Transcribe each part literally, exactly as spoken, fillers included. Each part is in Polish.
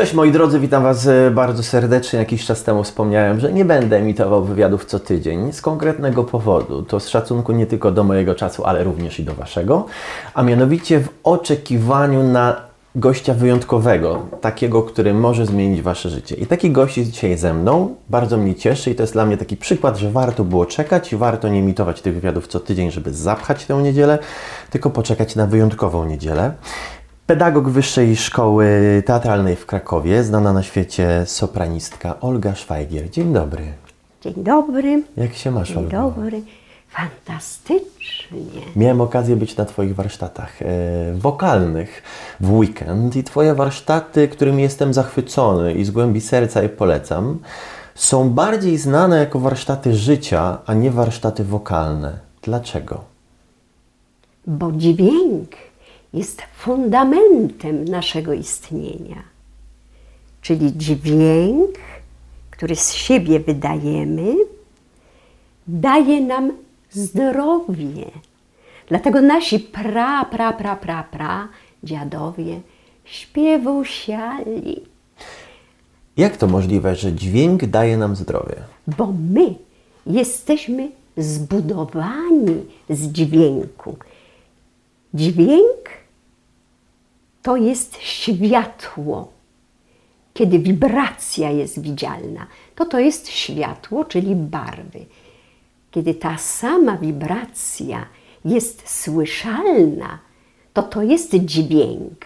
Cześć moi drodzy, witam Was bardzo serdecznie. Jakiś czas temu wspomniałem, że nie będę emitował wywiadów co tydzień z konkretnego powodu. To z szacunku nie tylko do mojego czasu, ale również i do Waszego. A mianowicie w oczekiwaniu na gościa wyjątkowego, takiego, który może zmienić Wasze życie. I taki gość jest dzisiaj ze mną. Bardzo mnie cieszy i to jest dla mnie taki przykład, że warto było czekać i warto nie emitować tych wywiadów co tydzień, żeby zapchać tę niedzielę, tylko poczekać na wyjątkową niedzielę. Pedagog Wyższej Szkoły Teatralnej w Krakowie, znana na świecie sopranistka Olga Szwajgier. Dzień dobry. Dzień dobry. Jak się masz, Olga? Dzień dobry. Fantastycznie. Miałem okazję być na Twoich warsztatach e, wokalnych w weekend i Twoje warsztaty, którymi jestem zachwycony i z głębi serca je polecam, są bardziej znane jako warsztaty życia, a nie warsztaty wokalne. Dlaczego? Bo dźwięk jest fundamentem naszego istnienia. Czyli dźwięk, który z siebie wydajemy, daje nam zdrowie. Dlatego nasi pra, pra, pra, pra, pra dziadowie śpiewusiali. Jak to możliwe, że dźwięk daje nam zdrowie? Bo my jesteśmy zbudowani z dźwięku. Dźwięk to jest światło, kiedy wibracja jest widzialna, to to jest światło, czyli barwy. Kiedy ta sama wibracja jest słyszalna, to to jest dźwięk.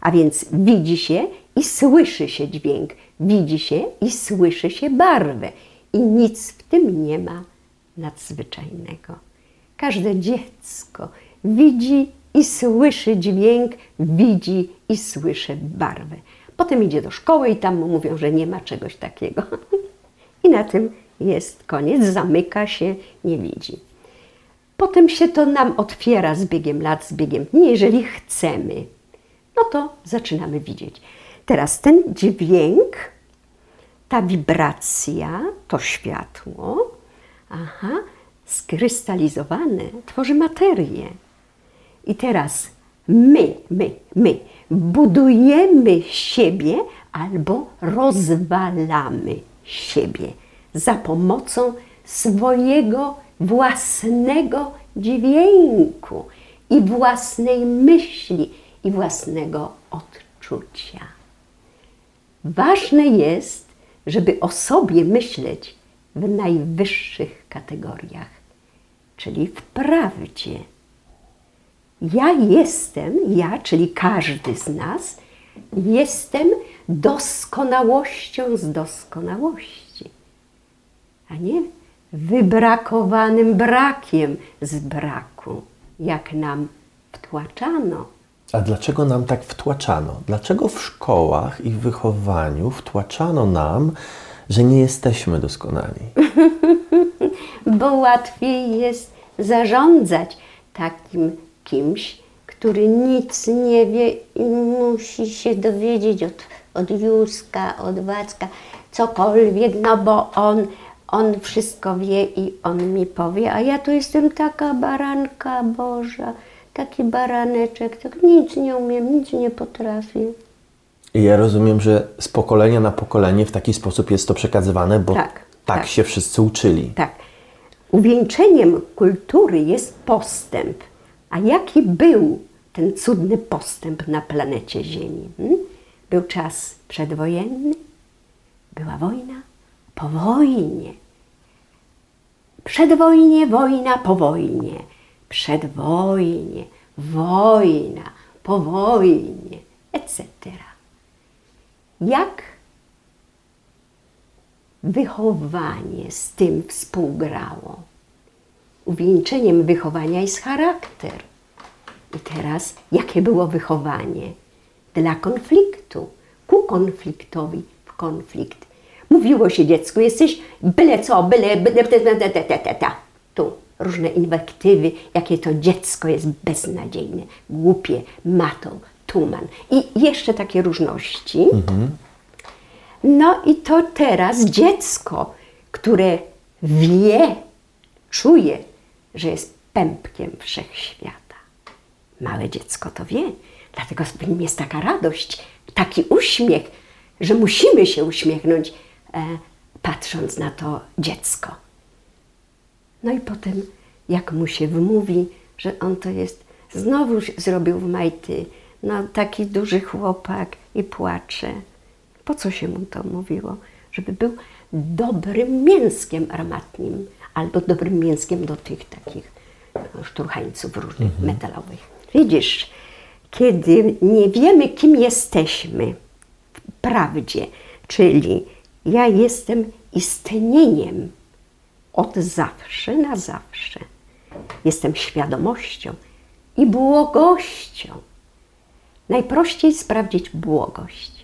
A więc widzi się i słyszy się dźwięk, widzi się i słyszy się barwę i nic w tym nie ma nadzwyczajnego. Każde dziecko widzi i słyszy dźwięk, widzi i słyszy barwę. Potem idzie do szkoły i tam mu mówią, że nie ma czegoś takiego. I na tym jest koniec, zamyka się, nie widzi. Potem się to nam otwiera z biegiem lat, z biegiem dni, jeżeli chcemy. No to zaczynamy widzieć. Teraz ten dźwięk, ta wibracja, to światło, aha, skrystalizowane, tworzy materię. I teraz my, my, my budujemy siebie albo rozwalamy siebie za pomocą swojego własnego dźwięku i własnej myśli i własnego odczucia. Ważne jest, żeby o sobie myśleć w najwyższych kategoriach, czyli w prawdzie. Ja jestem, ja, czyli każdy z nas, jestem doskonałością z doskonałości, a nie wybrakowanym brakiem z braku, jak nam wtłaczano. A dlaczego nam tak wtłaczano? Dlaczego w szkołach i w wychowaniu wtłaczano nam, że nie jesteśmy doskonali? Bo łatwiej jest zarządzać takim kimś, który nic nie wie i musi się dowiedzieć od, od Józka, od Wacka, cokolwiek, no bo on, on wszystko wie i on mi powie, a ja tu jestem taka baranka Boża, taki baraneczek, tak nic nie umiem, nic nie potrafię. I ja rozumiem, że z pokolenia na pokolenie w taki sposób jest to przekazywane, bo tak, tak, tak. się wszyscy uczyli. Tak. Uwieńczeniem kultury jest postęp. A jaki był ten cudny postęp na planecie Ziemi? Hmm? Był czas przedwojenny, była wojna, po wojnie. Przedwojnie, wojna, po wojnie. Przedwojnie, wojna, po wojnie, et cetera. Jak wychowanie z tym współgrało? Uwieńczeniem wychowania jest charakter. I teraz, jakie było wychowanie? Dla konfliktu, ku konfliktowi w konflikt. Mówiło się dziecku, jesteś byle co, byle, byle, byle, byle, tu różne inwektywy, jakie to dziecko jest beznadziejne, głupie, matą, tuman i jeszcze takie różności. Mhm. No i to teraz dziecko, które wie, czuje, że jest pępkiem wszechświata. Małe dziecko to wie, dlatego w nim jest taka radość, taki uśmiech, że musimy się uśmiechnąć, e, patrząc na to dziecko. No i potem, jak mu się wmówi, że on to jest, znowu zrobił w majty, no taki duży chłopak i płacze. Po co się mu to mówiło? Żeby był dobrym mięskiem armatnim, albo dobrym mięskiem do tych takich no, szturchańców różnych, mhm. metalowych. Widzisz, kiedy nie wiemy, kim jesteśmy w prawdzie, czyli ja jestem istnieniem od zawsze na zawsze. Jestem świadomością i błogością. Najprościej sprawdzić błogość.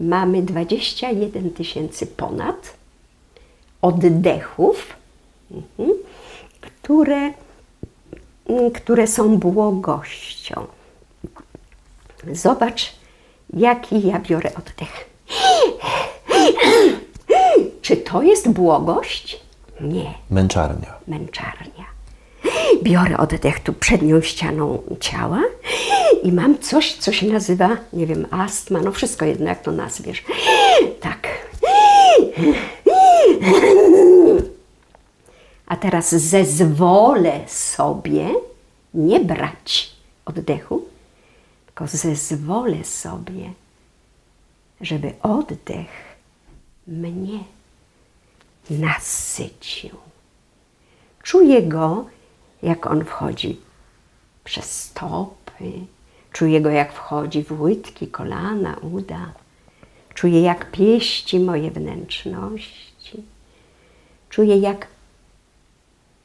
Mamy dwadzieścia jeden tysięcy ponad oddechów, które, które są błogością. Zobacz, jaki ja biorę oddech. Czy to jest błogość? Nie. Męczarnia. Męczarnia. Biorę oddech tu przednią ścianą ciała i mam coś, co się nazywa, nie wiem, astma, no wszystko jedno, jak to nazwiesz. Tak. A teraz zezwolę sobie nie brać oddechu, tylko zezwolę sobie, żeby oddech mnie nasycił. Czuję go, jak on wchodzi przez stopy, czuję go, jak wchodzi w łydki, kolana, uda. Czuję, jak pieści moje wnętrzności. Czuję, jak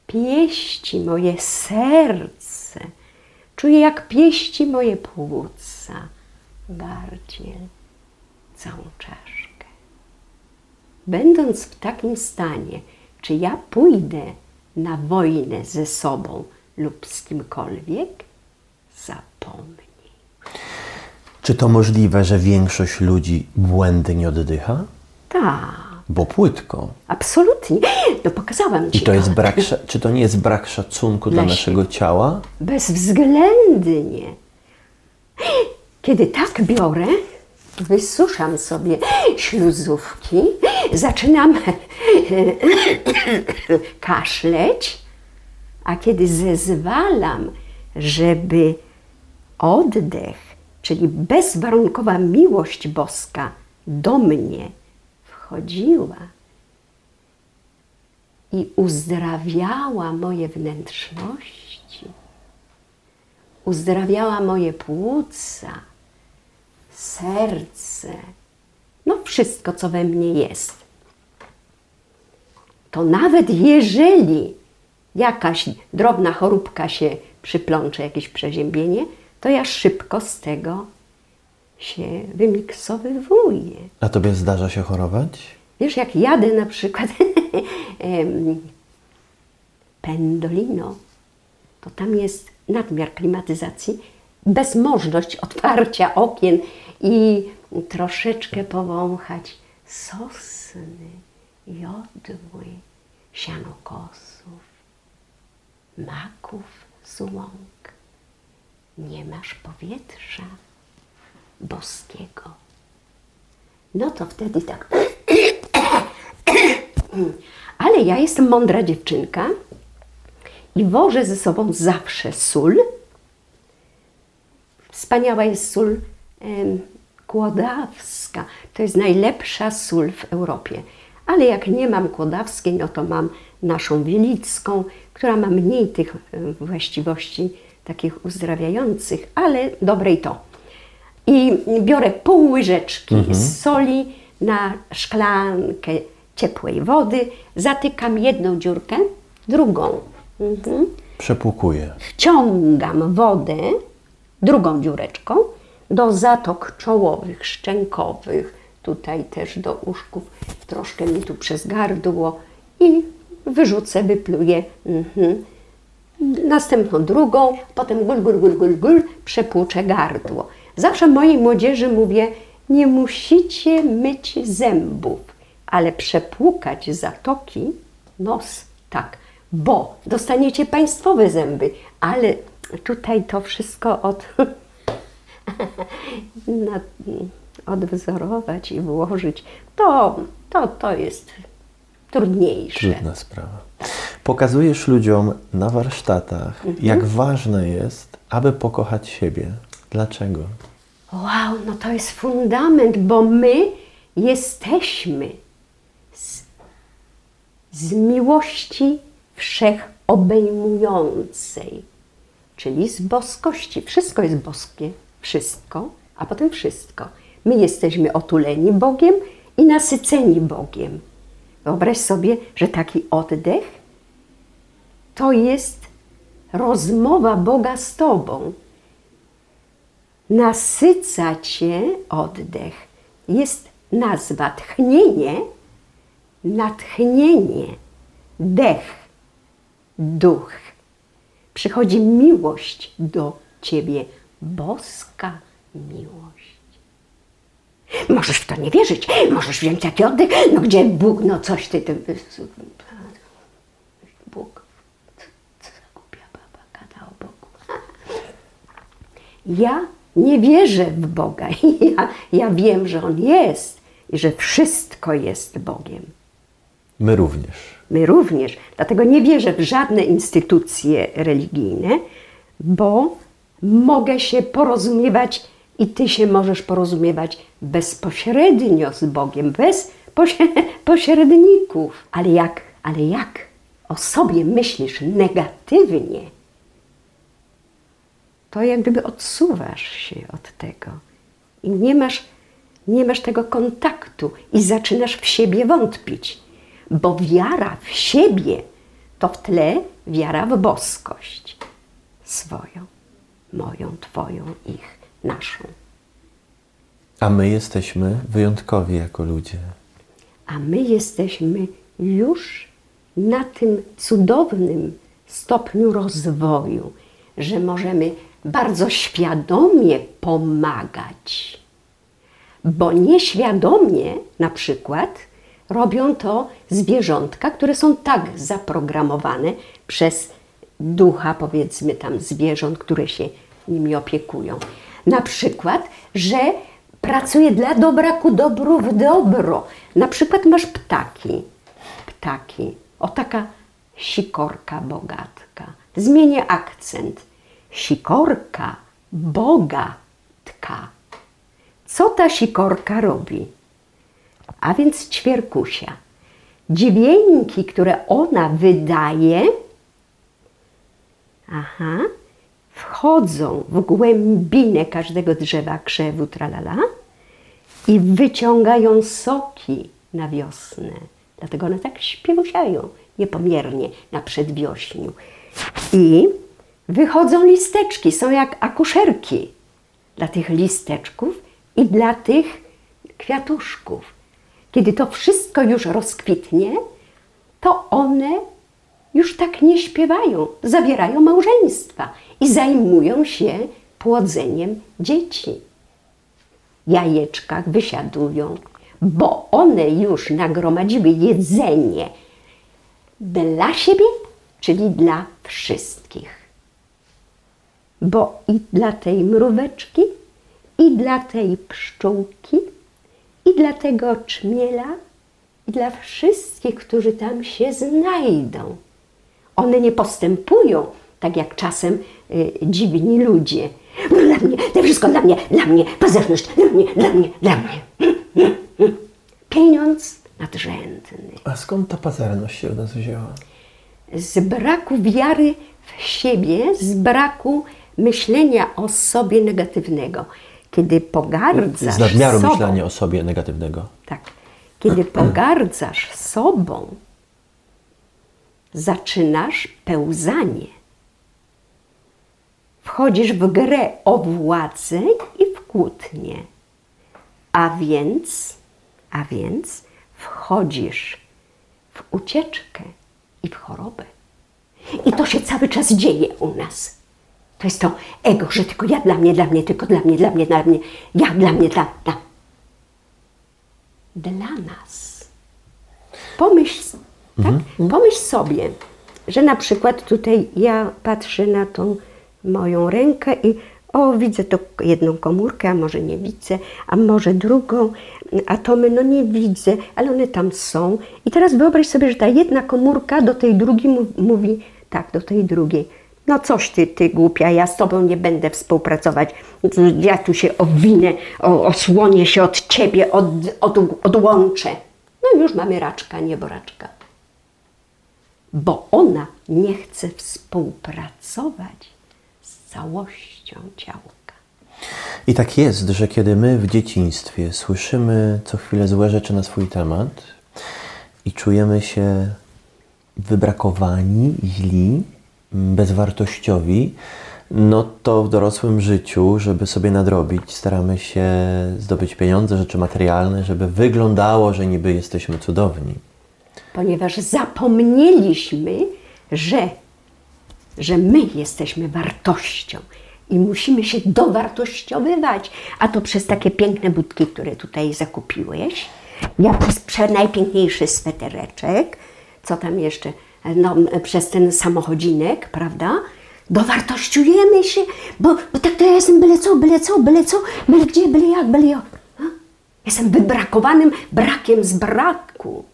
pieści moje serce. Czuję, jak pieści moje płuca, gardziel, całą czaszkę. Będąc w takim stanie, czy ja pójdę na wojnę ze sobą lub z kimkolwiek, zapomnij. Czy to możliwe, że większość ludzi błędnie oddycha? Tak. Bo płytko. Absolutnie. No pokazałam Ci. I to jest brak, czy to nie jest brak szacunku dla naszego ciała? Bezwzględnie. Kiedy tak biorę, wysuszam sobie śluzówki, zaczynam kaszleć, a kiedy zezwalam, żeby oddech, czyli bezwarunkowa miłość boska do mnie wchodziła i uzdrawiała moje wnętrzności, uzdrawiała moje płuca, serce, no wszystko, co we mnie jest. To nawet jeżeli jakaś drobna choróbka się przyplącze, jakieś przeziębienie, to ja szybko z tego się wymiksowywuje. A Tobie zdarza się chorować? Wiesz, jak jadę na przykład Pendolino, to tam jest nadmiar klimatyzacji, bezmożność otwarcia okien i troszeczkę powąchać sosny, jodły, sianokosów, maków z łąk. Nie masz powietrza boskiego. No to wtedy tak. Ale ja jestem mądra dziewczynka i wożę ze sobą zawsze sól. Wspaniała jest sól em, kłodawska. To jest najlepsza sól w Europie. Ale jak nie mam kłodawskiej, no to mam naszą wielicką, która ma mniej tych em, właściwości takich uzdrawiających, ale dobrej to. I biorę pół łyżeczki mhm. soli na szklankę ciepłej wody, zatykam jedną dziurkę, drugą. Mhm. Przepłukuję. Wciągam wodę drugą dziureczką do zatok czołowych, szczękowych, tutaj też do uszków, troszkę mi tu przez gardło i wyrzucę, wypluję. Mhm. Następną drugą, potem gul, gul, gul, gul, gul, przepłuczę gardło. Zawsze mojej młodzieży mówię, nie musicie myć zębów, ale przepłukać zatoki, nos, tak, bo dostaniecie państwowe zęby, ale tutaj to wszystko od odwzorować i włożyć, to, to, to jest trudniejsze. Trudna sprawa. Pokazujesz ludziom na warsztatach, mhm. jak ważne jest, aby pokochać siebie. Dlaczego? Wow, no to jest fundament, bo my jesteśmy z, z miłości wszechobejmującej, czyli z boskości. Wszystko jest boskie, wszystko, a potem wszystko. My jesteśmy otuleni Bogiem i nasyceni Bogiem. Wyobraź sobie, że taki oddech to jest rozmowa Boga z Tobą. Nasyca Cię oddech. Jest nazwa tchnienie, natchnienie, dech, duch. Przychodzi miłość do Ciebie, boska miłość. Możesz w to nie wierzyć, możesz wziąć taki oddech, no gdzie Bóg, no coś ty... ty Bóg, co za głupia baba gada o Bogu. Ja nie wierzę w Boga, ja, ja wiem, że On jest i że wszystko jest Bogiem. My również. My również, dlatego nie wierzę w żadne instytucje religijne, bo mogę się porozumiewać i Ty się możesz porozumiewać bezpośrednio z Bogiem, bez pośredników. Ale jak, ale jak o sobie myślisz negatywnie, to jak gdyby odsuwasz się od tego i nie masz, nie masz tego kontaktu i zaczynasz w siebie wątpić, bo wiara w siebie to w tle wiara w boskość swoją, moją, Twoją, ich, naszą. A my jesteśmy wyjątkowi jako ludzie. A my jesteśmy już na tym cudownym stopniu rozwoju, że możemy bardzo świadomie pomagać. Bo nieświadomie na przykład robią to zwierzątka, które są tak zaprogramowane przez ducha, powiedzmy tam zwierząt, które się nimi opiekują. Na przykład, że pracuje dla dobra ku dobru w dobro. Na przykład masz ptaki, ptaki, o taka sikorka bogatka. Zmienię akcent. Sikorka bogatka. Co ta sikorka robi? A więc ćwierkusia. Dźwięki, które ona wydaje, aha, wchodzą w głębinę każdego drzewa, krzewu, tralala i wyciągają soki na wiosnę. Dlatego one tak śpiewusiają niepomiernie na przedwiośniu. I wychodzą listeczki, są jak akuszerki dla tych listeczków i dla tych kwiatuszków. Kiedy to wszystko już rozkwitnie, to one już tak nie śpiewają, zawierają małżeństwa i zajmują się płodzeniem dzieci. Jajeczkach wysiadują, bo one już nagromadziły jedzenie dla siebie, czyli dla wszystkich. Bo i dla tej mróweczki, i dla tej pszczółki, i dla tego czmiela, i dla wszystkich, którzy tam się znajdą. One nie postępują tak jak czasem y, dziwni ludzie. Dla mnie, to wszystko dla mnie, dla mnie, po zewnątrz, dla mnie, dla mnie, dla mnie. Pieniądz nadrzędny. A skąd ta pazerność się od nas wzięła? Z braku wiary w siebie, z braku myślenia o sobie negatywnego. Kiedy pogardzasz Z nadmiaru sobą, myślenia o sobie negatywnego. Tak. Kiedy pogardzasz sobą, zaczynasz pełzanie. Wchodzisz w grę o władzę i w kłótnię. A więc, a więc wchodzisz w ucieczkę i w chorobę. I to się cały czas dzieje u nas. To jest to ego, że tylko ja dla mnie, dla mnie, tylko dla mnie, dla mnie, dla mnie, ja dla mnie, dla, dla. Dla nas. Pomyśl, tak? Pomyśl sobie, że na przykład tutaj ja patrzę na tą moją rękę i O, widzę tu jedną komórkę, a może nie widzę, a może drugą. Atomy, no nie widzę, ale one tam są. I teraz wyobraź sobie, że ta jedna komórka do tej drugiej mówi, tak, do tej drugiej. No coś ty, ty głupia, ja z tobą nie będę współpracować. Ja tu się owinę, osłonię się od ciebie, od, od, odłączę. No już mamy raczka, nieboraczka. Bo ona nie chce współpracować z całością ciałka. I tak jest, że kiedy my w dzieciństwie słyszymy co chwilę złe rzeczy na swój temat i czujemy się wybrakowani, źli, bezwartościowi, no to w dorosłym życiu, żeby sobie nadrobić, staramy się zdobyć pieniądze, rzeczy materialne, żeby wyglądało, że niby jesteśmy cudowni. Ponieważ zapomnieliśmy, że, że my jesteśmy wartością i musimy się dowartościowywać. A to przez takie piękne budki, które tutaj zakupiłeś. Ja przez najpiękniejszy swetereczek, co tam jeszcze... No, przez ten samochodzinek, prawda, dowartościujemy się, bo, bo tak to ja jestem byle co, byle co, byle co, byle gdzie, byle jak, byle jak. Ha? Jestem wybrakowanym brakiem z braku,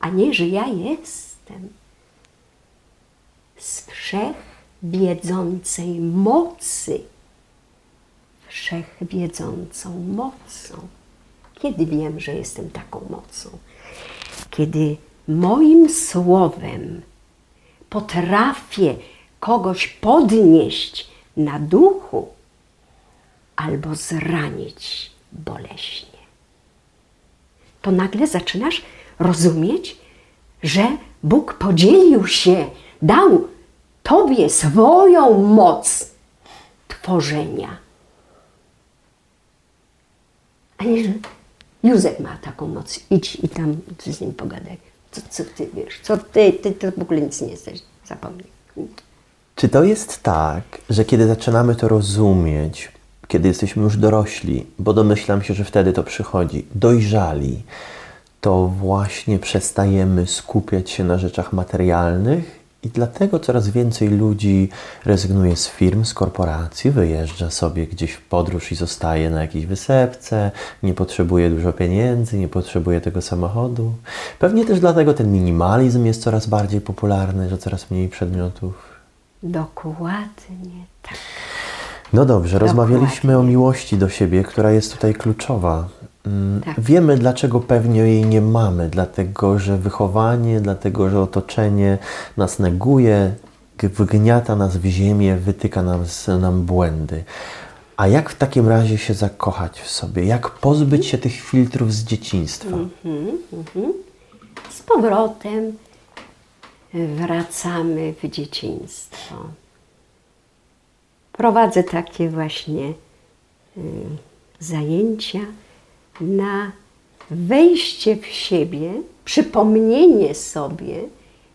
a nie, że ja jestem z wszechwiedzącej mocy, wszechwiedzącą mocą. Kiedy wiem, że jestem taką mocą? Kiedy moim słowem potrafię kogoś podnieść na duchu albo zranić boleśnie. To nagle zaczynasz rozumieć, że Bóg podzielił się, dał tobie swoją moc tworzenia. A nie, że Józef ma taką moc, idź i tam z nim pogadaj. Co, co ty wiesz? Co ty, ty, ty w ogóle nic nie jesteś. Zapomnij. Czy to jest tak, że kiedy zaczynamy to rozumieć, kiedy jesteśmy już dorośli, bo domyślam się, że wtedy to przychodzi, dojrzali, to właśnie przestajemy skupiać się na rzeczach materialnych i dlatego coraz więcej ludzi rezygnuje z firm, z korporacji, wyjeżdża sobie gdzieś w podróż i zostaje na jakiejś wysepce, nie potrzebuje dużo pieniędzy, nie potrzebuje tego samochodu. Pewnie też dlatego ten minimalizm jest coraz bardziej popularny, że coraz mniej przedmiotów. Dokładnie tak. No dobrze, Dokładnie. Rozmawialiśmy o miłości do siebie, która jest tutaj kluczowa. Tak. Wiemy, dlaczego pewnie jej nie mamy, dlatego, że wychowanie, dlatego, że otoczenie nas neguje, wygniata nas w ziemię, wytyka nam, nam błędy. A jak w takim razie się zakochać w sobie? Jak pozbyć się tych filtrów z dzieciństwa? Mm-hmm, mm-hmm. Z powrotem wracamy w dzieciństwo. Prowadzę takie właśnie y, zajęcia na wejście w siebie, przypomnienie sobie,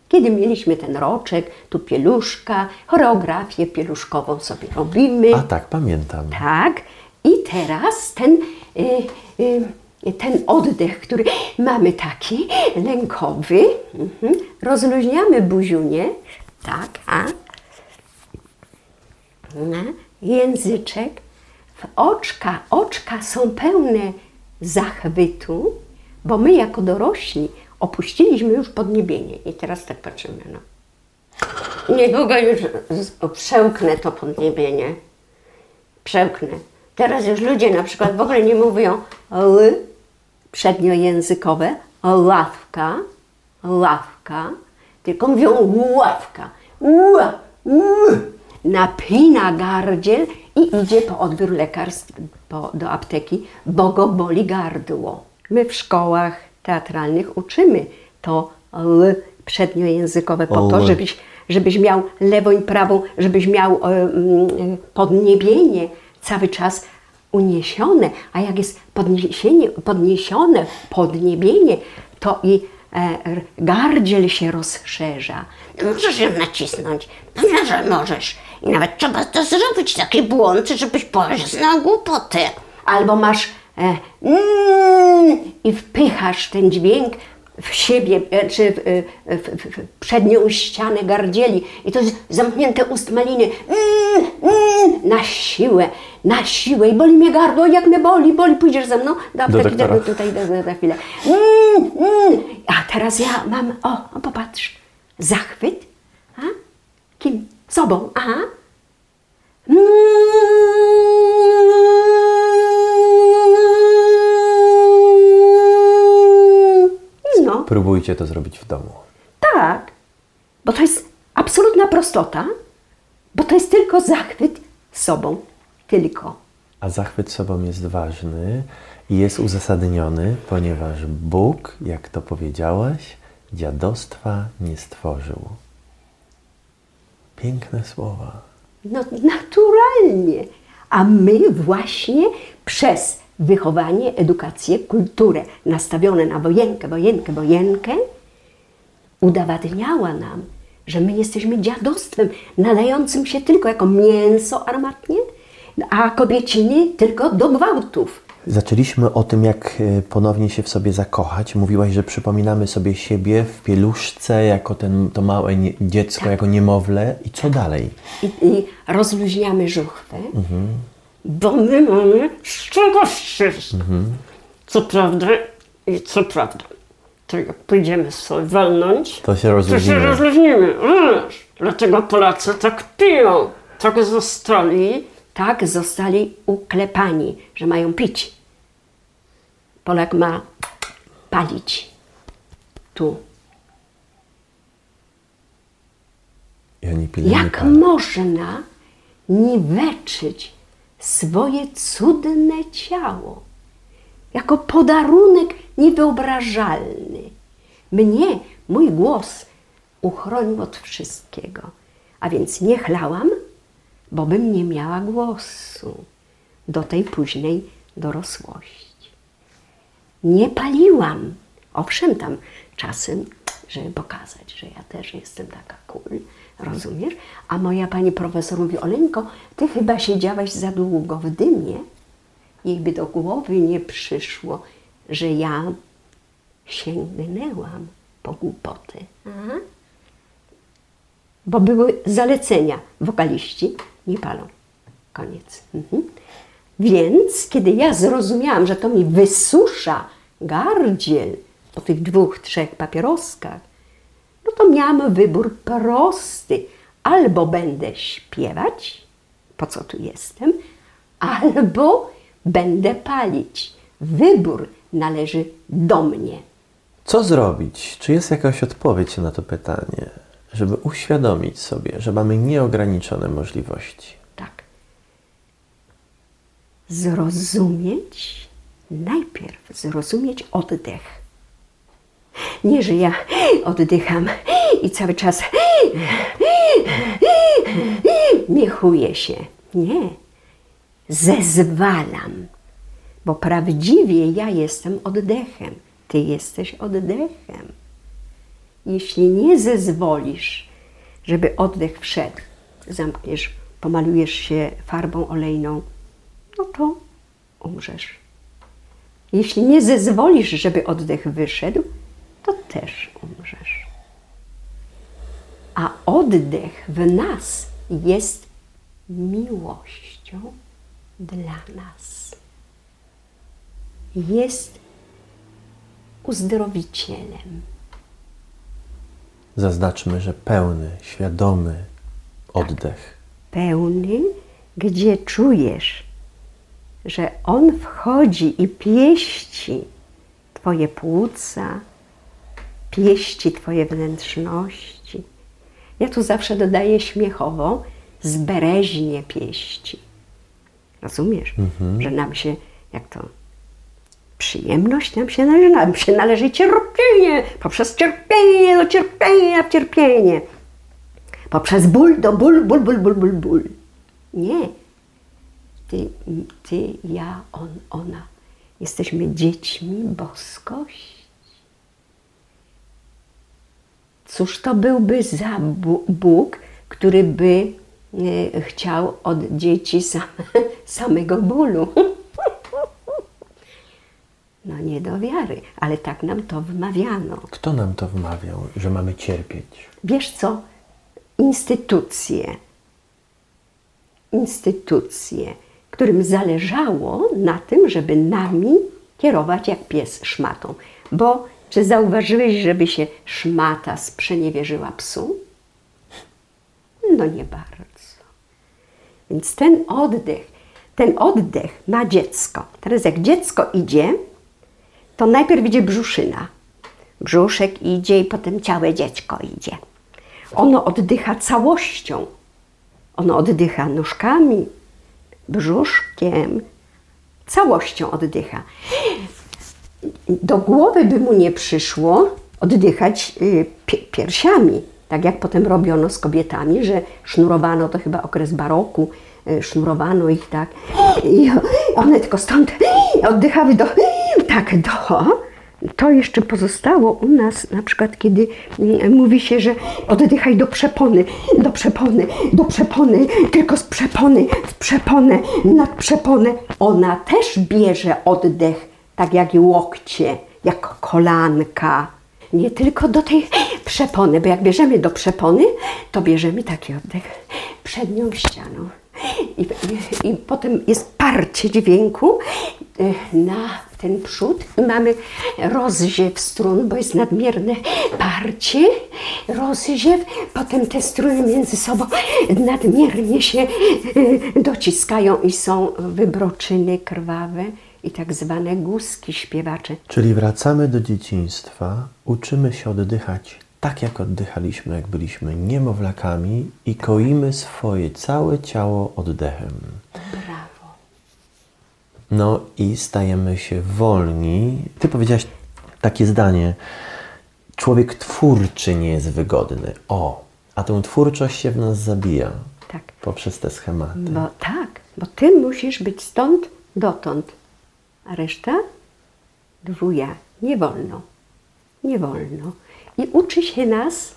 kiedy mieliśmy ten roczek, tu pieluszka, choreografię pieluszkową sobie robimy. A tak, pamiętam. Tak. I teraz ten, y, y, ten oddech, który mamy taki lękowy, mhm. rozluźniamy buziunię, tak, a na języczek, w oczka, oczka są pełne zachwytu, bo my jako dorośli opuściliśmy już podniebienie i teraz tak patrzymy, no. Niedługo już przełknę to podniebienie, przełknę. Teraz już ludzie na przykład w ogóle nie mówią l, przedniojęzykowe, ławka, ławka, tylko mówią ławka, ła, napina gardziel i idzie po odbiór lekarstw po, do apteki, bo go boli gardło. My w szkołach teatralnych uczymy to l przedniojęzykowe po to, żebyś, żebyś miał lewą i prawą, żebyś miał y, podniebienie cały czas uniesione, a jak jest podniesienie, podniesione podniebienie, to i e, gardziel się rozszerza. Możesz ją nacisnąć, pewnie, że możesz. I nawet trzeba to zrobić, taki błąd, żebyś poszedł na głupotę. Albo masz e, mm, i wpychasz ten dźwięk w siebie, e, czy w, w, w, w przednią ścianę gardzieli. I to jest zamknięte ust maliny. Mm. na siłę, na siłę i boli mnie gardło, jak mnie boli, boli, pójdziesz ze mną do apteki, do tutaj na chwilę. A teraz ja mam, o, o popatrz, zachwyt, a? Kim? Sobą, aha. No. Próbujcie to zrobić w domu. Tak, bo to jest absolutna prostota, bo to jest tylko zachwyt sobą, tylko. A zachwyt sobą jest ważny i jest uzasadniony, ponieważ Bóg, jak to powiedziałaś, dziadostwa nie stworzył. Piękne słowa. No naturalnie, a my właśnie przez wychowanie, edukację, kulturę nastawione na wojenkę, wojenkę, wojenkę udowadniała nam, że my jesteśmy dziadostwem nadającym się tylko jako mięso armatnie, a kobieciny tylko do gwałtów. Zaczęliśmy o tym, jak ponownie się w sobie zakochać. Mówiłaś, że przypominamy sobie siebie w pieluszce, jako ten, to małe nie, dziecko, tak. Jako niemowlę. I co tak. dalej? I, i rozluźniamy żuchwę, mhm. bo my mamy z czegoś wszystko. Mhm. Co prawda i co prawda. To jak pójdziemy sobie walnąć, to się rozluźnimy. To się rozluźnimy. Dlatego Polacy tak piją. Tak zostali. Tak zostali uklepani, że mają pić. Polak ma palić. Tu. Ja nie piję, jak nie palę. Można niweczyć swoje cudne ciało? Jako podarunek niewyobrażalny. Mnie, mój głos uchronił od wszystkiego. A więc nie chlałam, bo bym nie miała głosu do tej późnej dorosłości. Nie paliłam. Owszem, tam czasem, żeby pokazać, że ja też jestem taka cool, rozumiesz? A moja pani profesor mówi, Oleńko, ty chyba siedziałaś za długo w dymie. Jej by do głowy nie przyszło, że ja sięgnęłam po głupoty. Aha. Bo były zalecenia, wokaliści nie palą. Koniec. Mhm. Więc kiedy ja zrozumiałam, że to mi wysusza gardziel po tych dwóch, trzech papieroskach, no to miałam wybór prosty. Albo będę śpiewać, po co tu jestem, albo będę palić. Wybór należy do mnie. Co zrobić? Czy jest jakaś odpowiedź na to pytanie? Żeby uświadomić sobie, że mamy nieograniczone możliwości. Tak. Zrozumieć, najpierw zrozumieć oddech. Nie, że ja oddycham i cały czas nie chuję się. Nie. Zezwalam, bo prawdziwie ja jestem oddechem. Ty jesteś oddechem. Jeśli nie zezwolisz, żeby oddech wszedł, zamkniesz, pomalujesz się farbą olejną, no to umrzesz. Jeśli nie zezwolisz, żeby oddech wyszedł, to też umrzesz. A oddech w nas jest miłością dla nas. Jest uzdrowicielem. Zaznaczmy, że pełny, świadomy oddech. Tak, pełny, gdzie czujesz, że on wchodzi i pieści twoje płuca, pieści twoje wnętrzności. Ja tu zawsze dodaję śmiechowo, zbereźnie pieści. Rozumiesz, mhm. że nam się, jak to... Przyjemność nam się należy, nam się należy cierpienie, poprzez cierpienie do cierpienia w cierpienie, poprzez ból do ból, ból, ból, ból, ból, ból. Nie. Ty, ty, ja, on, ona. Jesteśmy dziećmi boskości. Cóż to byłby za Bóg, który by y, chciał od dzieci sam, samego bólu? No nie do wiary, ale tak nam to wmawiano. Kto nam to wmawiał, że mamy cierpieć? Wiesz co? Instytucje. instytucje, którym zależało na tym, żeby nami kierować jak pies szmatą. Bo czy zauważyłeś, żeby się szmata sprzeniewierzyła psu? No nie bardzo. Więc ten oddech, ten oddech ma dziecko. Teraz jak dziecko idzie, to najpierw idzie brzuszyna. Brzuszek idzie i potem całe dziecko idzie. Ono oddycha całością. Ono oddycha nóżkami, brzuszkiem, całością oddycha. Do głowy by mu nie przyszło oddychać piersiami, tak jak potem robiono z kobietami, że sznurowano, to chyba okres baroku, sznurowano ich tak i one tylko stąd oddychały do, tak do. To jeszcze pozostało u nas, na przykład kiedy mówi się, że oddychaj do przepony, do przepony, do przepony, tylko z przepony, w przeponę, nad przeponę. Ona też bierze oddech, tak jak i łokcie, jak kolanka. Nie tylko do tej przepony, bo jak bierzemy do przepony, to bierzemy taki oddech przednią ścianą. I, i, i potem jest parcie dźwięku na ten przód i mamy rozziew strun, bo jest nadmierne parcie, rozziew, potem te struny między sobą nadmiernie się dociskają i są wybroczyny krwawe i tak zwane guzki śpiewacze. Czyli wracamy do dzieciństwa, uczymy się oddychać tak, jak oddychaliśmy, jak byliśmy niemowlakami i koimy swoje całe ciało oddechem. Brawo. No i stajemy się wolni. Ty powiedziałaś takie zdanie, człowiek twórczy nie jest wygodny. O, a tę twórczość się w nas zabija. Tak. Poprzez te schematy. Bo tak, bo ty musisz być stąd dotąd. A reszta? Dwuja. Nie wolno. Nie wolno. I uczy się nas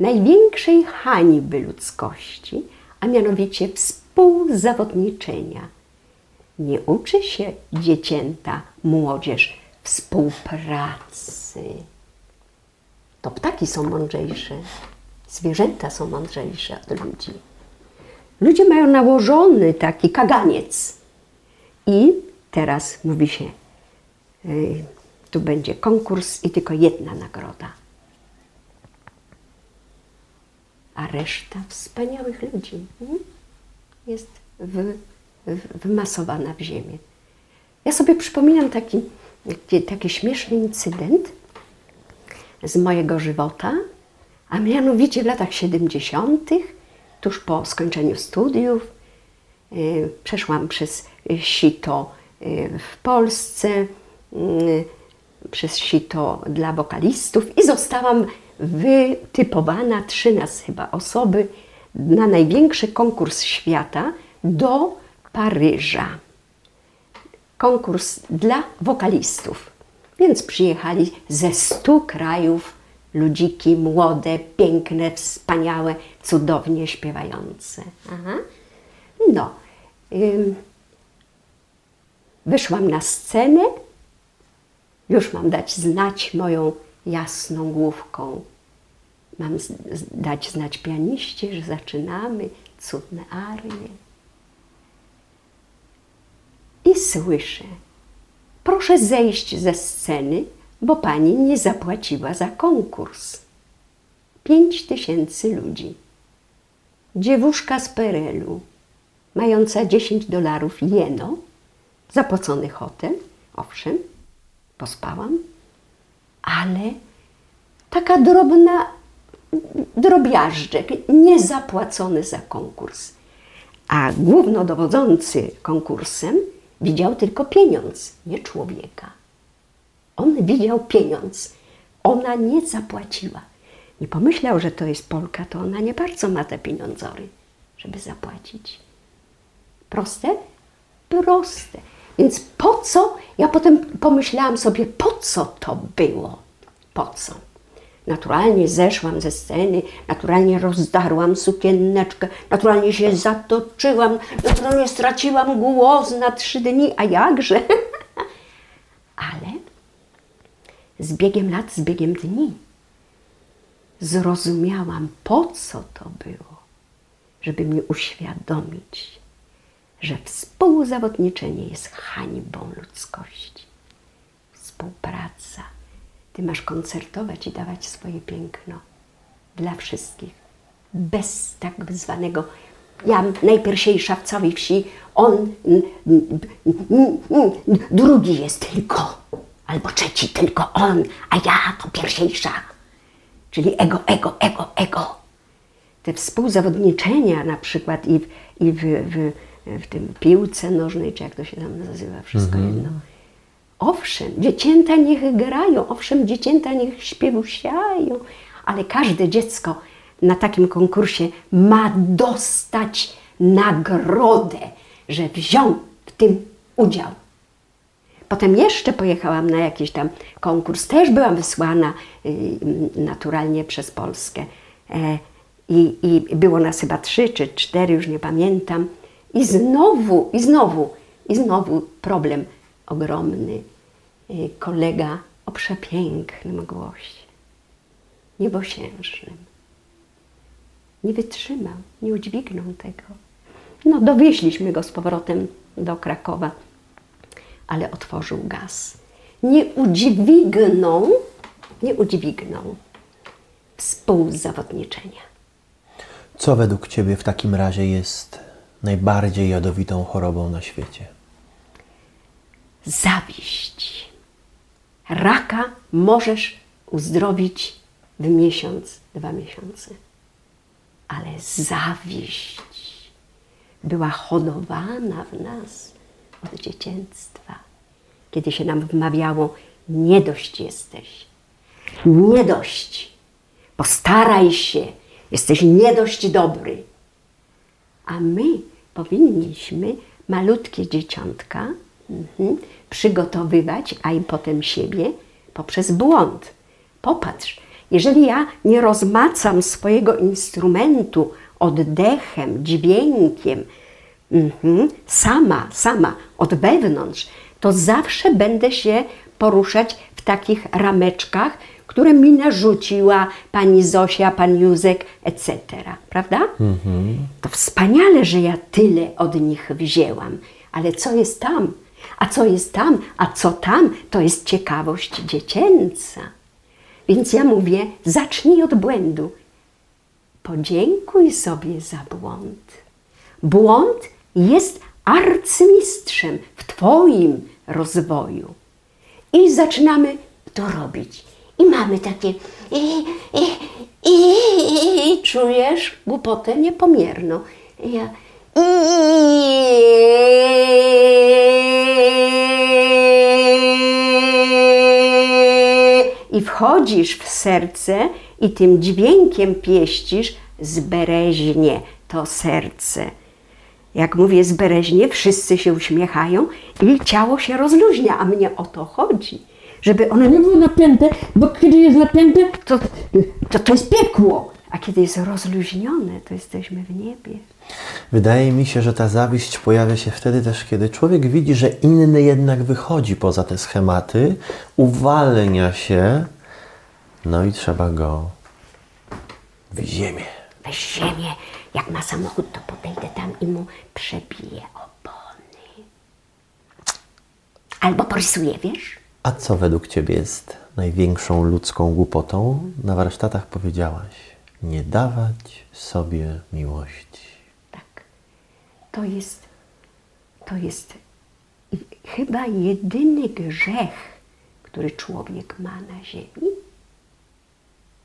największej hańby ludzkości, a mianowicie współzawodniczenia. Nie uczy się dziecięta, młodzież współpracy. To ptaki są mądrzejsze, zwierzęta są mądrzejsze od ludzi. Ludzie mają nałożony taki kaganiec. I teraz mówi się, yy, tu będzie konkurs i tylko jedna nagroda. A reszta wspaniałych ludzi hmm? jest w, w, wymasowana w ziemię. Ja sobie przypominam taki, taki śmieszny incydent z mojego żywota, a mianowicie w latach siedemdziesiątych, tuż po skończeniu studiów, yy, przeszłam przez sito yy, w Polsce, yy, przez sito dla wokalistów i zostałam wytypowana, trzynaście chyba osoby, na największy konkurs świata do Paryża. Konkurs dla wokalistów. Więc przyjechali ze stu krajów ludziki młode, piękne, wspaniałe, cudownie śpiewające. Aha. No. Ym. Wyszłam na scenę. Już mam dać znać moją jasną główką. Mam z- dać znać pianiście, że zaczynamy cudne arie. I słyszę, proszę zejść ze sceny, bo pani nie zapłaciła za konkurs. Pięć tysięcy ludzi. Dziewuszka z P R L u, mająca dziesięć dolarów jeno, zapłacony hotel, owszem, pospałam, ale taka drobna, drobiażdżek, niezapłacony za konkurs. A głównodowodzący konkursem widział tylko pieniądz, nie człowieka. On widział pieniądz. Ona nie zapłaciła. Nie pomyślał, że to jest Polka, to ona nie bardzo ma te pieniądzory, żeby zapłacić. Proste? Proste. Więc po co? Ja potem pomyślałam sobie, po co to było? Po co? Naturalnie zeszłam ze sceny, naturalnie rozdarłam sukienneczkę, naturalnie się zatoczyłam, naturalnie straciłam głos na trzy dni, a jakże? Ale z biegiem lat, z biegiem dni zrozumiałam, po co to było. żeby mi uświadomić, że współzawodniczenie jest hańbą ludzkości. Współpraca. Ty masz koncertować i dawać swoje piękno dla wszystkich. Bez tak zwanego ja najpierwsiejsza w całej wsi, on drugi jest tylko, albo trzeci tylko on, a ja to pierwsza. Czyli ego, ego, ego, ego. Te współzawodniczenia na przykład i w, i w, w, w tym piłce nożnej, czy jak to się tam nazywa, wszystko mhm. jedno. Owszem, dziecięta niech grają, owszem, dziecięta niech śpiewusiają, ale każde dziecko na takim konkursie ma dostać nagrodę, że wziął w tym udział. Potem jeszcze pojechałam na jakiś tam konkurs, też byłam wysłana naturalnie przez Polskę. I, i było nas chyba trzy czy cztery, już nie pamiętam. I znowu, i znowu, i znowu problem ogromny. Kolega o przepięknym głosie, niebosiężnym. Nie wytrzymał, nie udźwignął tego. No, dowieźliśmy go z powrotem do Krakowa, ale otworzył gaz. Nie udźwignął, nie udźwignął współzawodniczenia. Co według Ciebie w takim razie jest najbardziej jadowitą chorobą na świecie? Zawiść. Raka możesz uzdrowić w miesiąc, dwa miesiące. Ale zawiść była hodowana w nas od dzieciństwa, kiedy się nam wmawiało, nie dość jesteś, nie dość, postaraj się, jesteś nie dość dobry. A my powinniśmy malutkie dzieciątka mhm, przygotowywać, a i potem siebie poprzez błąd. Popatrz. Jeżeli ja nie rozmacam swojego instrumentu oddechem, dźwiękiem, mhm, sama, sama, od wewnątrz, to zawsze będę się poruszać w takich rameczkach, które mi narzuciła pani Zosia, pan Józek, et cetera. Prawda? Mhm. To wspaniale, że ja tyle od nich wzięłam, ale co jest tam? A co jest tam? A co tam? To jest ciekawość dziecięca. Więc ja mówię, zacznij od błędu. Podziękuj sobie za błąd. Błąd jest arcymistrzem w Twoim rozwoju. I zaczynamy to robić. I mamy takie i, i, i, i, i czujesz głupotę niepomierną. I ja i, I wchodzisz w serce i tym dźwiękiem pieścisz zbereźnie to serce. Jak mówię zbereźnie, wszyscy się uśmiechają i ciało się rozluźnia, a mnie o to chodzi. Żeby ono nie było napięte, bo kiedy jest napięte, to, to to jest piekło. A kiedy jest rozluźnione, to jesteśmy w niebie. Wydaje mi się, że ta zawiść pojawia się wtedy też, kiedy człowiek widzi, że inny jednak wychodzi poza te schematy, uwalnia się, no i trzeba go w ziemię. W ziemię. Jak ma samochód, to podejdę tam i mu przebiję opony. Albo porysuję, wiesz? A co według Ciebie jest największą ludzką głupotą? Na warsztatach powiedziałaś, nie dawać sobie miłości. To jest, to jest chyba jedyny grzech, który człowiek ma na ziemi,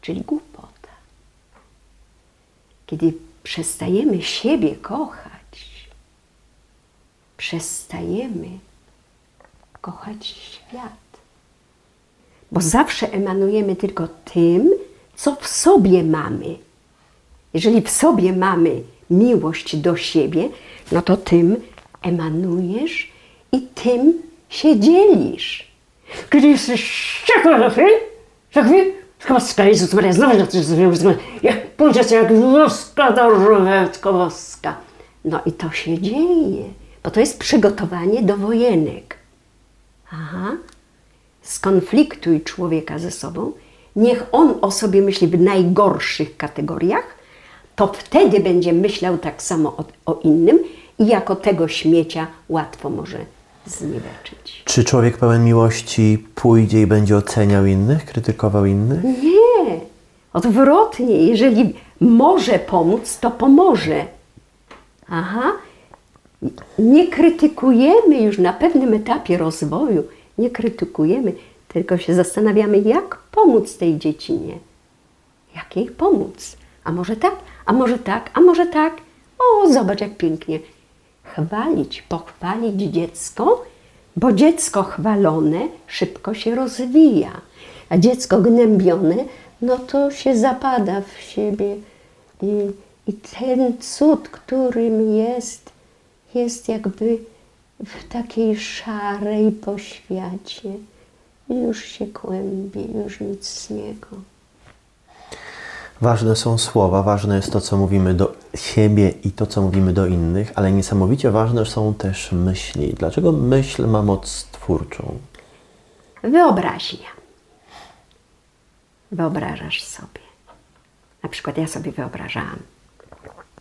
czyli głupota. Kiedy przestajemy siebie kochać, przestajemy kochać świat, bo zawsze emanujemy tylko tym, co w sobie mamy. Jeżeli w sobie mamy miłość do siebie, no to tym emanujesz i tym się dzielisz. Kiedy jesteś ciekawa na chwilę, na chwilę, Kłodawska, Jezus Maria, znowu na coś zrobiłem, jak pójdziesz jak wioska do Kłodawska. No i to się dzieje, bo to jest przygotowanie do wojenek. Aha, skonfliktuj człowieka ze sobą, niech on o sobie myśli w najgorszych kategoriach, to wtedy będzie myślał tak samo o, o innym i jako tego śmiecia łatwo może zniweczyć. Czy człowiek pełen miłości pójdzie i będzie oceniał innych, krytykował innych? Nie, odwrotnie. Jeżeli może pomóc, to pomoże. Aha. Nie krytykujemy już na pewnym etapie rozwoju, nie krytykujemy, tylko się zastanawiamy, jak pomóc tej dziecinie. Jak jej pomóc? A może tak, a może tak, a może tak? O, zobacz jak pięknie. Chwalić, pochwalić dziecko, bo dziecko chwalone szybko się rozwija, a dziecko gnębione, no to się zapada w siebie i, i ten cud, którym jest, jest jakby w takiej szarej poświacie. Już się kłębi, już nic z niego. Ważne są słowa, ważne jest to, co mówimy do siebie i to, co mówimy do innych, ale niesamowicie ważne są też myśli. Dlaczego myśl ma moc twórczą? Wyobraźnia. Wyobrażasz sobie. Na przykład ja sobie wyobrażałam,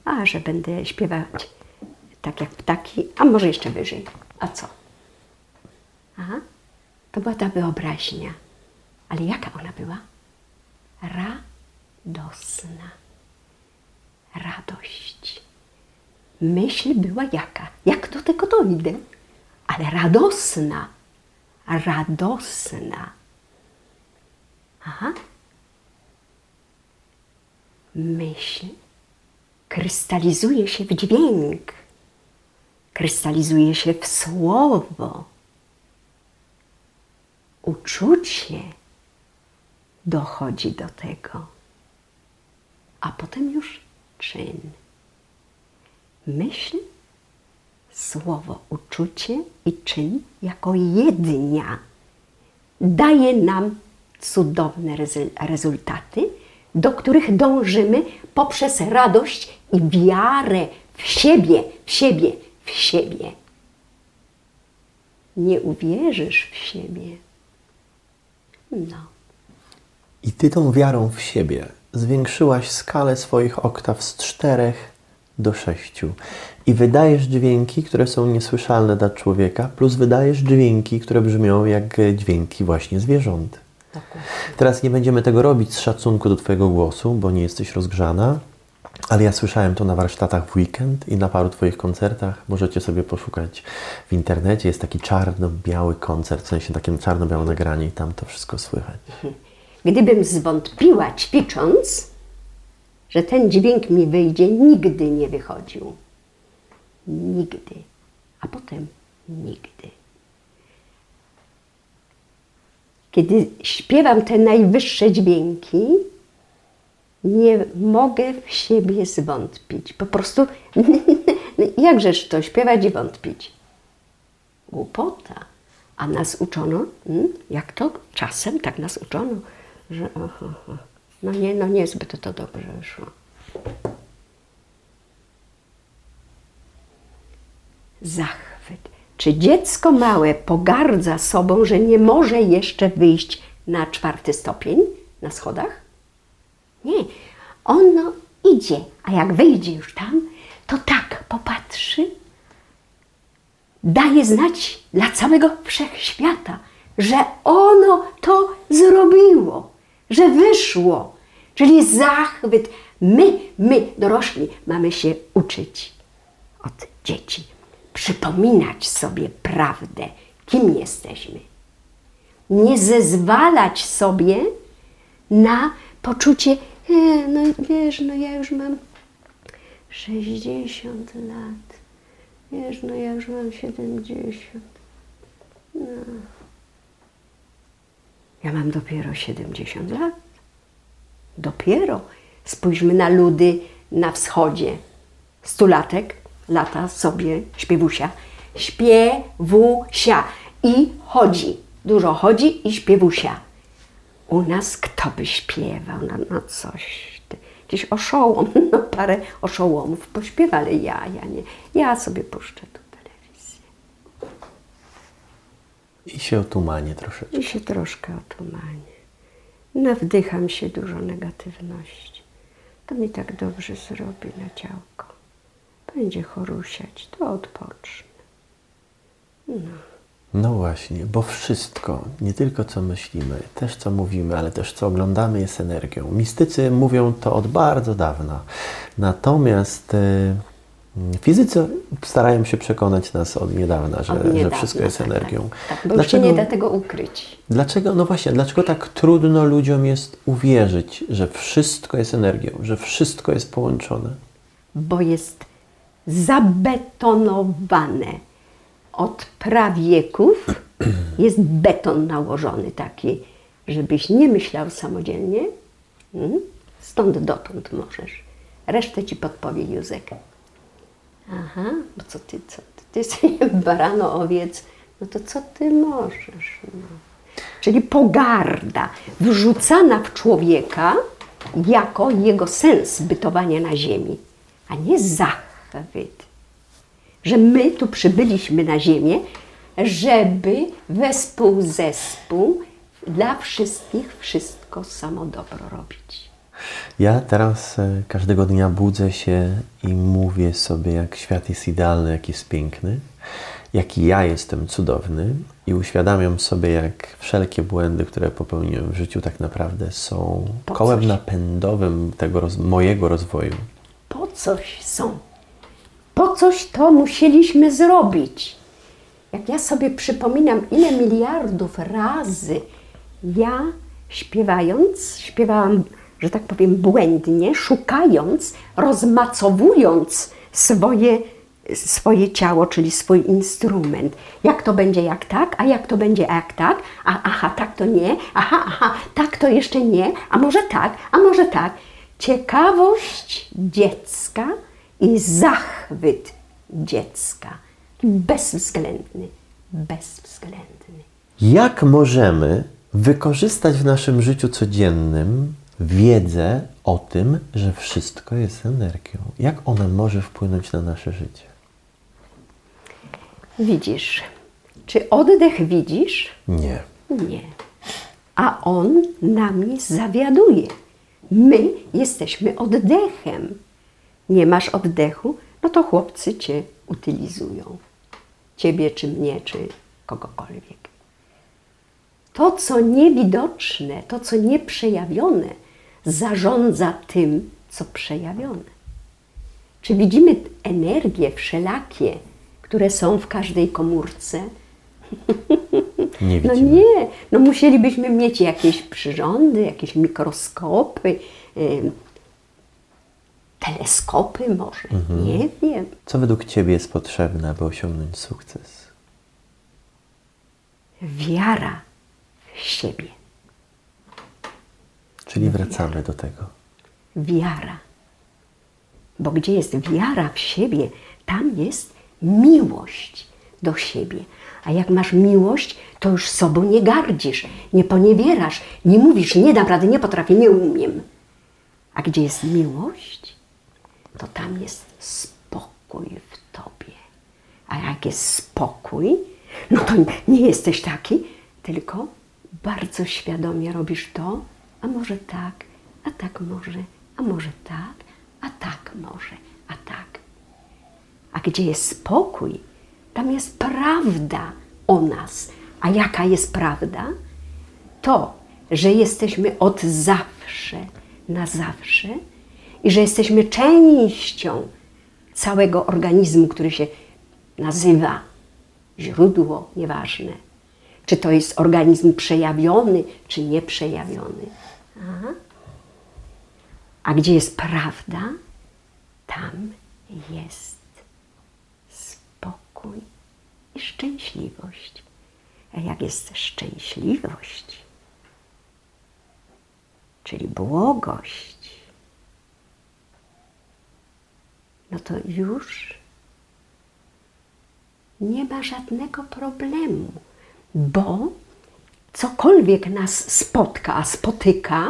a że będę śpiewać tak jak ptaki, a może jeszcze wyżej. A co? Aha. To była ta wyobraźnia. Ale jaka ona była? Radosna. Radość. Myśl była jaka? Jak do tego dojdę? Ale radosna. Radosna. Aha. Myśl krystalizuje się w dźwięk. Krystalizuje się w słowo. Uczucie dochodzi do tego, a potem już czyn. Myśl, słowo, uczucie i czyn jako jednia daje nam cudowne rezultaty, do których dążymy poprzez radość i wiarę w siebie, w siebie, w siebie. Nie uwierzysz w siebie. No. I ty tą wiarą w siebie zwiększyłaś skalę swoich oktaw z czterech do sześciu. I wydajesz dźwięki, które są niesłyszalne dla człowieka, plus wydajesz dźwięki, które brzmią jak dźwięki właśnie zwierząt. Dokładnie. Teraz nie będziemy tego robić z szacunku do twojego głosu, bo nie jesteś rozgrzana, ale ja słyszałem to na warsztatach w weekend i na paru twoich koncertach. Możecie sobie poszukać w internecie. Jest taki czarno-biały koncert, w sensie takim czarno-białe nagranie i tam to wszystko słychać. Gdybym zwątpiła ćwicząc, że ten dźwięk mi wyjdzie, nigdy nie wychodził. Nigdy. A potem nigdy. Kiedy śpiewam te najwyższe dźwięki, nie mogę w siebie zwątpić. Po prostu, jakżeż to śpiewać i wątpić? Głupota. A nas uczono, jak to czasem tak nas uczono, że aha, aha. no nie, no niezbyt to dobrze szło. Zachwyt. Czy dziecko małe pogardza sobą, że nie może jeszcze wyjść na czwarty stopień na schodach? Nie, ono idzie, a jak wyjdzie już tam, to tak popatrzy, daje znać dla całego wszechświata, że ono to zrobiło, że wyszło. Czyli zachwyt. My, my dorośli mamy się uczyć od dzieci, przypominać sobie prawdę, kim jesteśmy. Nie zezwalać sobie na poczucie, e, no wiesz, no ja już mam sześćdziesiąt lat, wiesz, no ja już mam siedemdziesiąt, no. Ja mam dopiero siedemdziesiąt lat, dopiero. Spójrzmy na ludy na wschodzie, stulatek lata sobie śpiewusia, śpiewusia i chodzi, dużo chodzi i śpiewusia. U nas kto by śpiewał? No, no coś, gdzieś oszołom, no parę oszołomów pośpiewa, ale ja, ja nie. Ja sobie puszczę tu telewizję. I się otumanie troszeczkę. I się troszkę otumanie. Nawdycham się dużo negatywności. To mi tak dobrze zrobi na ciałko. Będzie chorusiać, to odpocznę. No. No właśnie, bo wszystko, nie tylko co myślimy, też co mówimy, ale też co oglądamy, jest energią. Mistycy mówią to od bardzo dawna. Natomiast y, fizycy starają się przekonać nas od niedawna, że, od niedawna, że wszystko jest tak, energią. Tak, tak, bo dlaczego, już się nie da tego ukryć. Dlaczego, no właśnie, dlaczego tak trudno ludziom jest uwierzyć, że wszystko jest energią, że wszystko jest połączone? Bo jest zabetonowane. Od prawieków jest beton nałożony taki, żebyś nie myślał samodzielnie, stąd dotąd możesz. Resztę ci podpowie Józek. Aha, bo co ty, co ty, ty jesteś barano, owiec, no to co ty możesz? No. Czyli pogarda wrzucana w człowieka jako jego sens bytowania na ziemi, a nie zachwyt. Że my tu przybyliśmy na ziemię, żeby wespół zespół dla wszystkich wszystko samo dobro robić. Ja teraz e, każdego dnia budzę się i mówię sobie, jak świat jest idealny, jak jest piękny, jaki ja jestem cudowny i uświadamiam sobie, jak wszelkie błędy, które popełniłem w życiu, tak naprawdę są po kołem coś? napędowym tego roz- mojego rozwoju. Po coś są. Po coś to musieliśmy zrobić. Jak ja sobie przypominam, ile miliardów razy ja śpiewając, śpiewałam, że tak powiem, błędnie, szukając, rozmacowując swoje, swoje ciało, czyli swój instrument. Jak to będzie, jak tak, a jak to będzie, jak tak, a aha, tak to nie, aha, aha, tak to jeszcze nie, a może tak, a może tak. Ciekawość dziecka i zachwyt dziecka. Bezwzględny. Bezwzględny. Jak możemy wykorzystać w naszym życiu codziennym wiedzę o tym, że wszystko jest energią? Jak ona może wpłynąć na nasze życie? Widzisz. Czy oddech widzisz? Nie. Nie. A on nami zawiaduje. My jesteśmy oddechem. Nie masz oddechu, no to chłopcy cię utylizują. Ciebie, czy mnie, czy kogokolwiek. To, co niewidoczne, to, co nieprzejawione, zarządza tym, co przejawione. Czy widzimy energie wszelakie, które są w każdej komórce? Nie widzimy. No nie, no musielibyśmy mieć jakieś przyrządy, jakieś mikroskopy, yy, teleskopy może, mhm. nie wiem. Co według Ciebie jest potrzebne, aby osiągnąć sukces? Wiara w siebie. Czyli wracamy wiara. do tego. Wiara. Bo gdzie jest wiara w siebie, tam jest miłość do siebie. A jak masz miłość, to już sobą nie gardzisz, nie poniewierasz, nie mówisz, nie dam rady, nie potrafię, nie umiem. A gdzie jest miłość? To tam jest spokój w tobie. A jak jest spokój, no to nie jesteś taki, tylko bardzo świadomie robisz to, a może tak, a tak może, a może tak, a tak może, a tak. A gdzie jest spokój, tam jest prawda o nas. A jaka jest prawda? To, że jesteśmy od zawsze na zawsze i że jesteśmy częścią całego organizmu, który się nazywa źródło, nieważne, czy to jest organizm przejawiony, czy nieprzejawiony. Aha. A gdzie jest prawda, tam jest spokój i szczęśliwość. A jak jest szczęśliwość, czyli błogość, no to już nie ma żadnego problemu, bo cokolwiek nas spotka, a spotyka,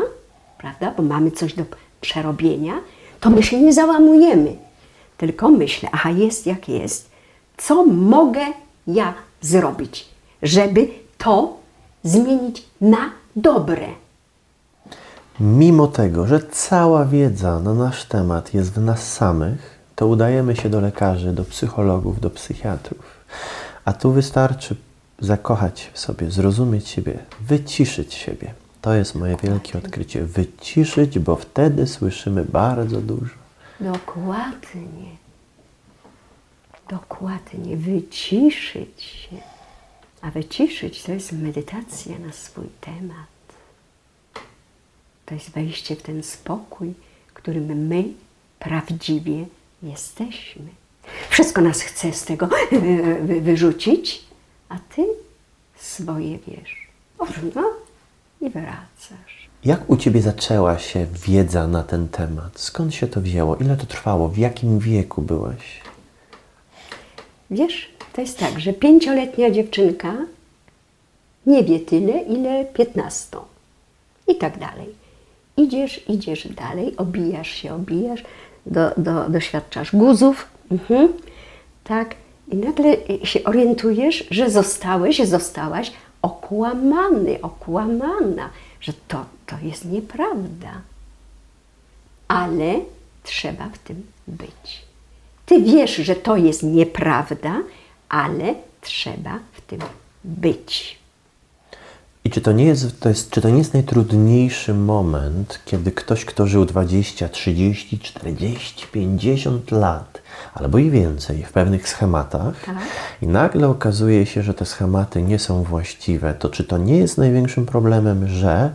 prawda, bo mamy coś do przerobienia, to my się nie załamujemy, tylko myślę, aha, jest jak jest, co mogę ja zrobić, żeby to zmienić na dobre. Mimo tego, że cała wiedza na nasz temat jest w nas samych, to udajemy się do lekarzy, do psychologów, do psychiatrów. A tu wystarczy zakochać się w sobie, zrozumieć siebie, wyciszyć siebie. To jest moje wielkie odkrycie. Wyciszyć, bo wtedy słyszymy bardzo dużo. Dokładnie. Dokładnie. Wyciszyć się. A wyciszyć to jest medytacja na swój temat. To jest wejście w ten spokój, którym my prawdziwie jesteśmy. Wszystko nas chce z tego wyrzucić, a ty swoje wiesz. No i wracasz. Jak u ciebie zaczęła się wiedza na ten temat? Skąd się to wzięło? Ile to trwało? W jakim wieku byłaś? Wiesz, to jest tak, że pięcioletnia dziewczynka nie wie tyle, ile piętnastą i tak dalej. Idziesz, idziesz dalej, obijasz się, obijasz, do, do, doświadczasz guzów, mhm. tak, i nagle się orientujesz, że zostałeś, zostałaś okłamany, okłamana, że to, to jest nieprawda, ale trzeba w tym być. Ty wiesz, że to jest nieprawda, ale trzeba w tym być. I czy to nie jest, to jest, czy to nie jest najtrudniejszy moment, kiedy ktoś, kto żył dwadzieścia, trzydzieści, czterdzieści, pięćdziesiąt lat, albo i więcej, w pewnych schematach, tak. I nagle okazuje się, że te schematy nie są właściwe, to czy to nie jest największym problemem, że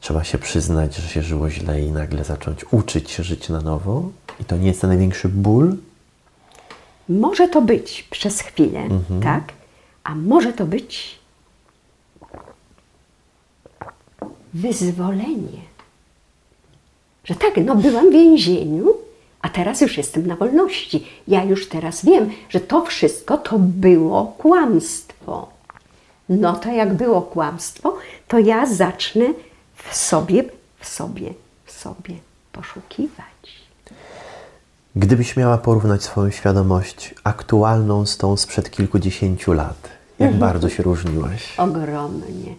trzeba się przyznać, że się żyło źle i nagle zacząć uczyć się żyć na nowo? I to nie jest ten największy ból? Może to być przez chwilę, mhm. tak? A może to być wyzwolenie. Że tak, no byłam w więzieniu, a teraz już jestem na wolności. Ja już teraz wiem, że to wszystko to było kłamstwo. No to jak było kłamstwo, to ja zacznę w sobie, w sobie, w sobie poszukiwać. Gdybyś miała porównać swoją świadomość aktualną z tą sprzed kilkudziesięciu lat, jak mhm. bardzo się różniłaś? Ogromnie.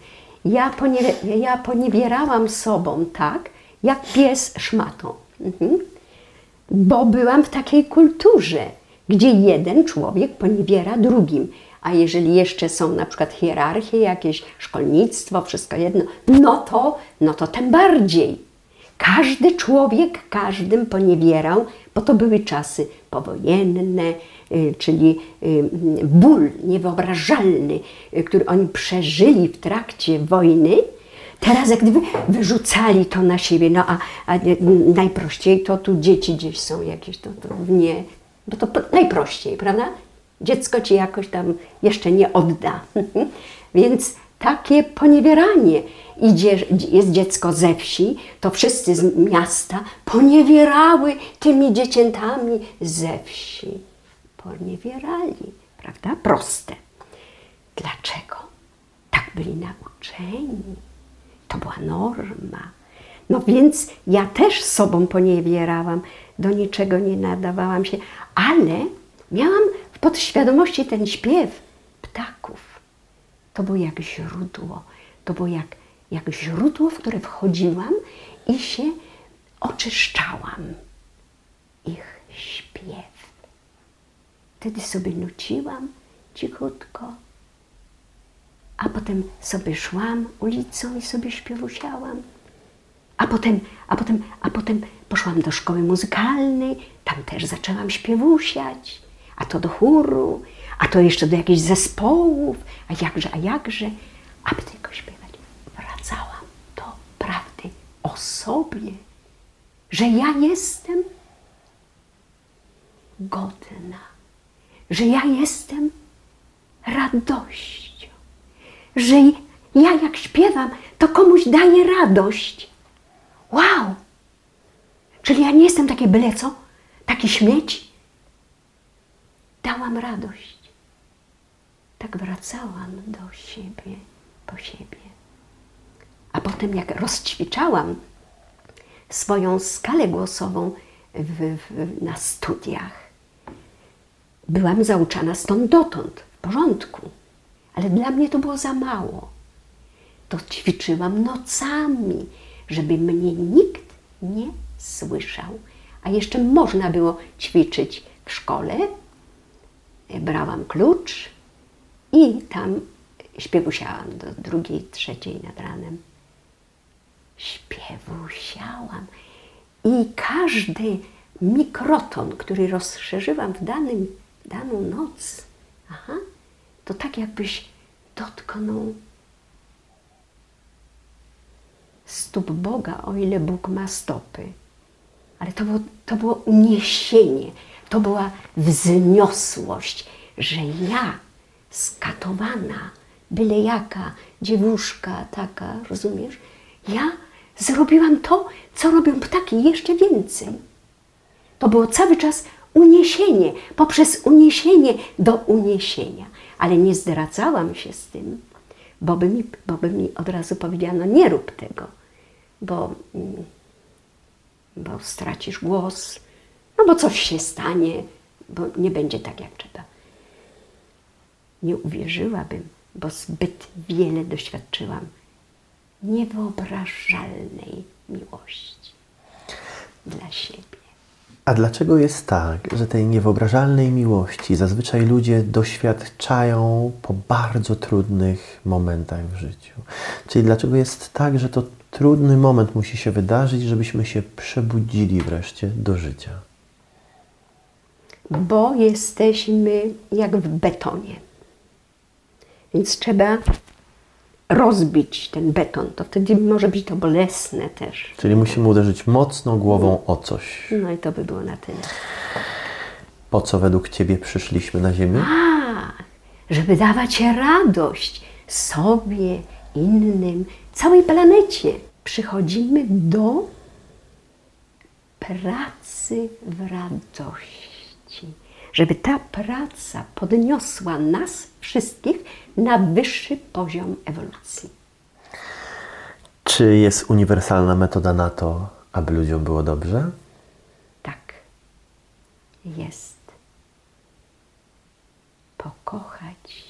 Ja, ponie, ja poniewierałam sobą tak, jak pies szmatą, mhm. bo byłam w takiej kulturze, gdzie jeden człowiek poniewiera drugim, a jeżeli jeszcze są na przykład hierarchie, jakieś szkolnictwo, wszystko jedno, no to, no to tym bardziej. Każdy człowiek każdym poniewierał, bo to były czasy powojenne, czyli ból niewyobrażalny, który oni przeżyli w trakcie wojny. Teraz jak gdyby wyrzucali to na siebie, no a, a najprościej to tu dzieci gdzieś są jakieś, to, to nie, bo to najprościej, prawda? Dziecko ci jakoś tam jeszcze nie odda. Więc takie poniewieranie. Idzie, jest dziecko ze wsi, to wszyscy z miasta poniewierały tymi dzieciętami ze wsi. Poniewierali, prawda? Proste. Dlaczego? Tak byli nauczeni. To była norma. No więc ja też sobą poniewierałam, do niczego nie nadawałam się, ale miałam w podświadomości ten śpiew ptaków. To było jak źródło, to było jak jak źródło, w które wchodziłam i się oczyszczałam. Ich śpiew. Wtedy sobie nuciłam cichutko, a potem sobie szłam ulicą i sobie śpiewusiałam. A potem, a potem, a potem poszłam do szkoły muzykalnej, tam też zaczęłam śpiewusiać, a to do chóru, a to jeszcze do jakichś zespołów, a jakże, a jakże, aby tylko śpiewać. Wracałam do prawdy o sobie, że ja jestem godna, że ja jestem radością, że ja jak śpiewam, to komuś daję radość. Wow! Czyli ja nie jestem takie byle co, taki śmieć. Dałam radość. Tak wracałam do siebie, po siebie. A potem jak rozćwiczałam swoją skalę głosową w, w, na studiach, byłam zauczana stąd dotąd, w porządku, ale dla mnie to było za mało. To ćwiczyłam nocami, żeby mnie nikt nie słyszał. A jeszcze można było ćwiczyć w szkole. Brałam klucz i tam śpiewusiałam do drugiej, trzeciej nad ranem. Śpiewusiałam. I każdy mikroton, który rozszerzyłam w danym, daną noc, aha, to tak jakbyś dotknął stóp Boga, o ile Bóg ma stopy. Ale to było, to było uniesienie, to była wzniosłość, że ja, skatowana, byle jaka dziewuszka taka, rozumiesz, ja zrobiłam to, co robią ptaki, jeszcze więcej. To było cały czas uniesienie, poprzez uniesienie do uniesienia. Ale nie zdradzałam się z tym, bo by mi, bo by mi od razu powiedziano, nie rób tego, bo, bo stracisz głos, no bo coś się stanie, bo nie będzie tak, jak trzeba. Nie uwierzyłabym, bo zbyt wiele doświadczyłam niewyobrażalnej miłości dla siebie. A dlaczego jest tak, że tej niewyobrażalnej miłości zazwyczaj ludzie doświadczają po bardzo trudnych momentach w życiu? Czyli dlaczego jest tak, że to trudny moment musi się wydarzyć, żebyśmy się przebudzili wreszcie do życia? Bo jesteśmy jak w betonie. Więc trzeba rozbić ten beton, to wtedy może być to bolesne też. Czyli musimy uderzyć mocno głową o coś. No i to by było na tyle. Po co według Ciebie przyszliśmy na ziemię? A, żeby dawać radość sobie, innym, całej planecie. Przychodzimy do pracy w radości. Żeby ta praca podniosła nas wszystkich na wyższy poziom ewolucji. Czy jest uniwersalna metoda na to, aby ludziom było dobrze? Tak, jest. Pokochać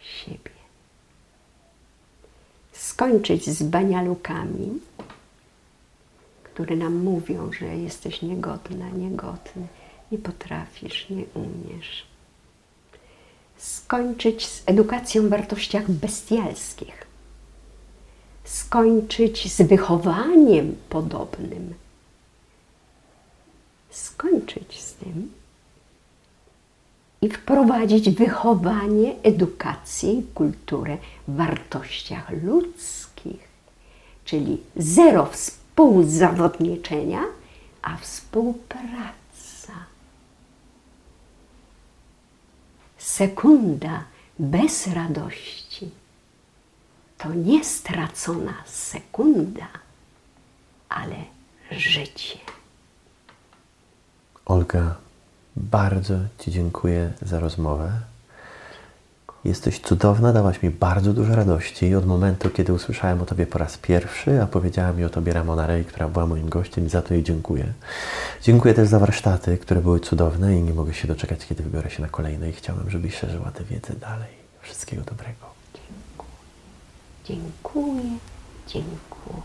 siebie. Skończyć z banialukami, które nam mówią, że jesteś niegodna, niegodny, nie potrafisz, nie umiesz. Skończyć z edukacją w wartościach bestialskich. Skończyć z wychowaniem podobnym. Skończyć z tym i wprowadzić wychowanie, edukację i kulturę w wartościach ludzkich. Czyli zero współzawodniczenia, a współpracy. Sekunda bez radości to nie stracona sekunda, ale życie. Olga, bardzo Ci dziękuję za rozmowę. Jesteś cudowna, dałaś mi bardzo dużo radości od momentu, kiedy usłyszałem o Tobie po raz pierwszy, a powiedziała mi o Tobie Ramona Rey, która była moim gościem i za to jej dziękuję. Dziękuję też za warsztaty, które były cudowne i nie mogę się doczekać, kiedy wybiorę się na kolejne i chciałbym, żebyś szerzyła tę wiedzę dalej. Wszystkiego dobrego. Dziękuję. Dziękuję. Dziękuję.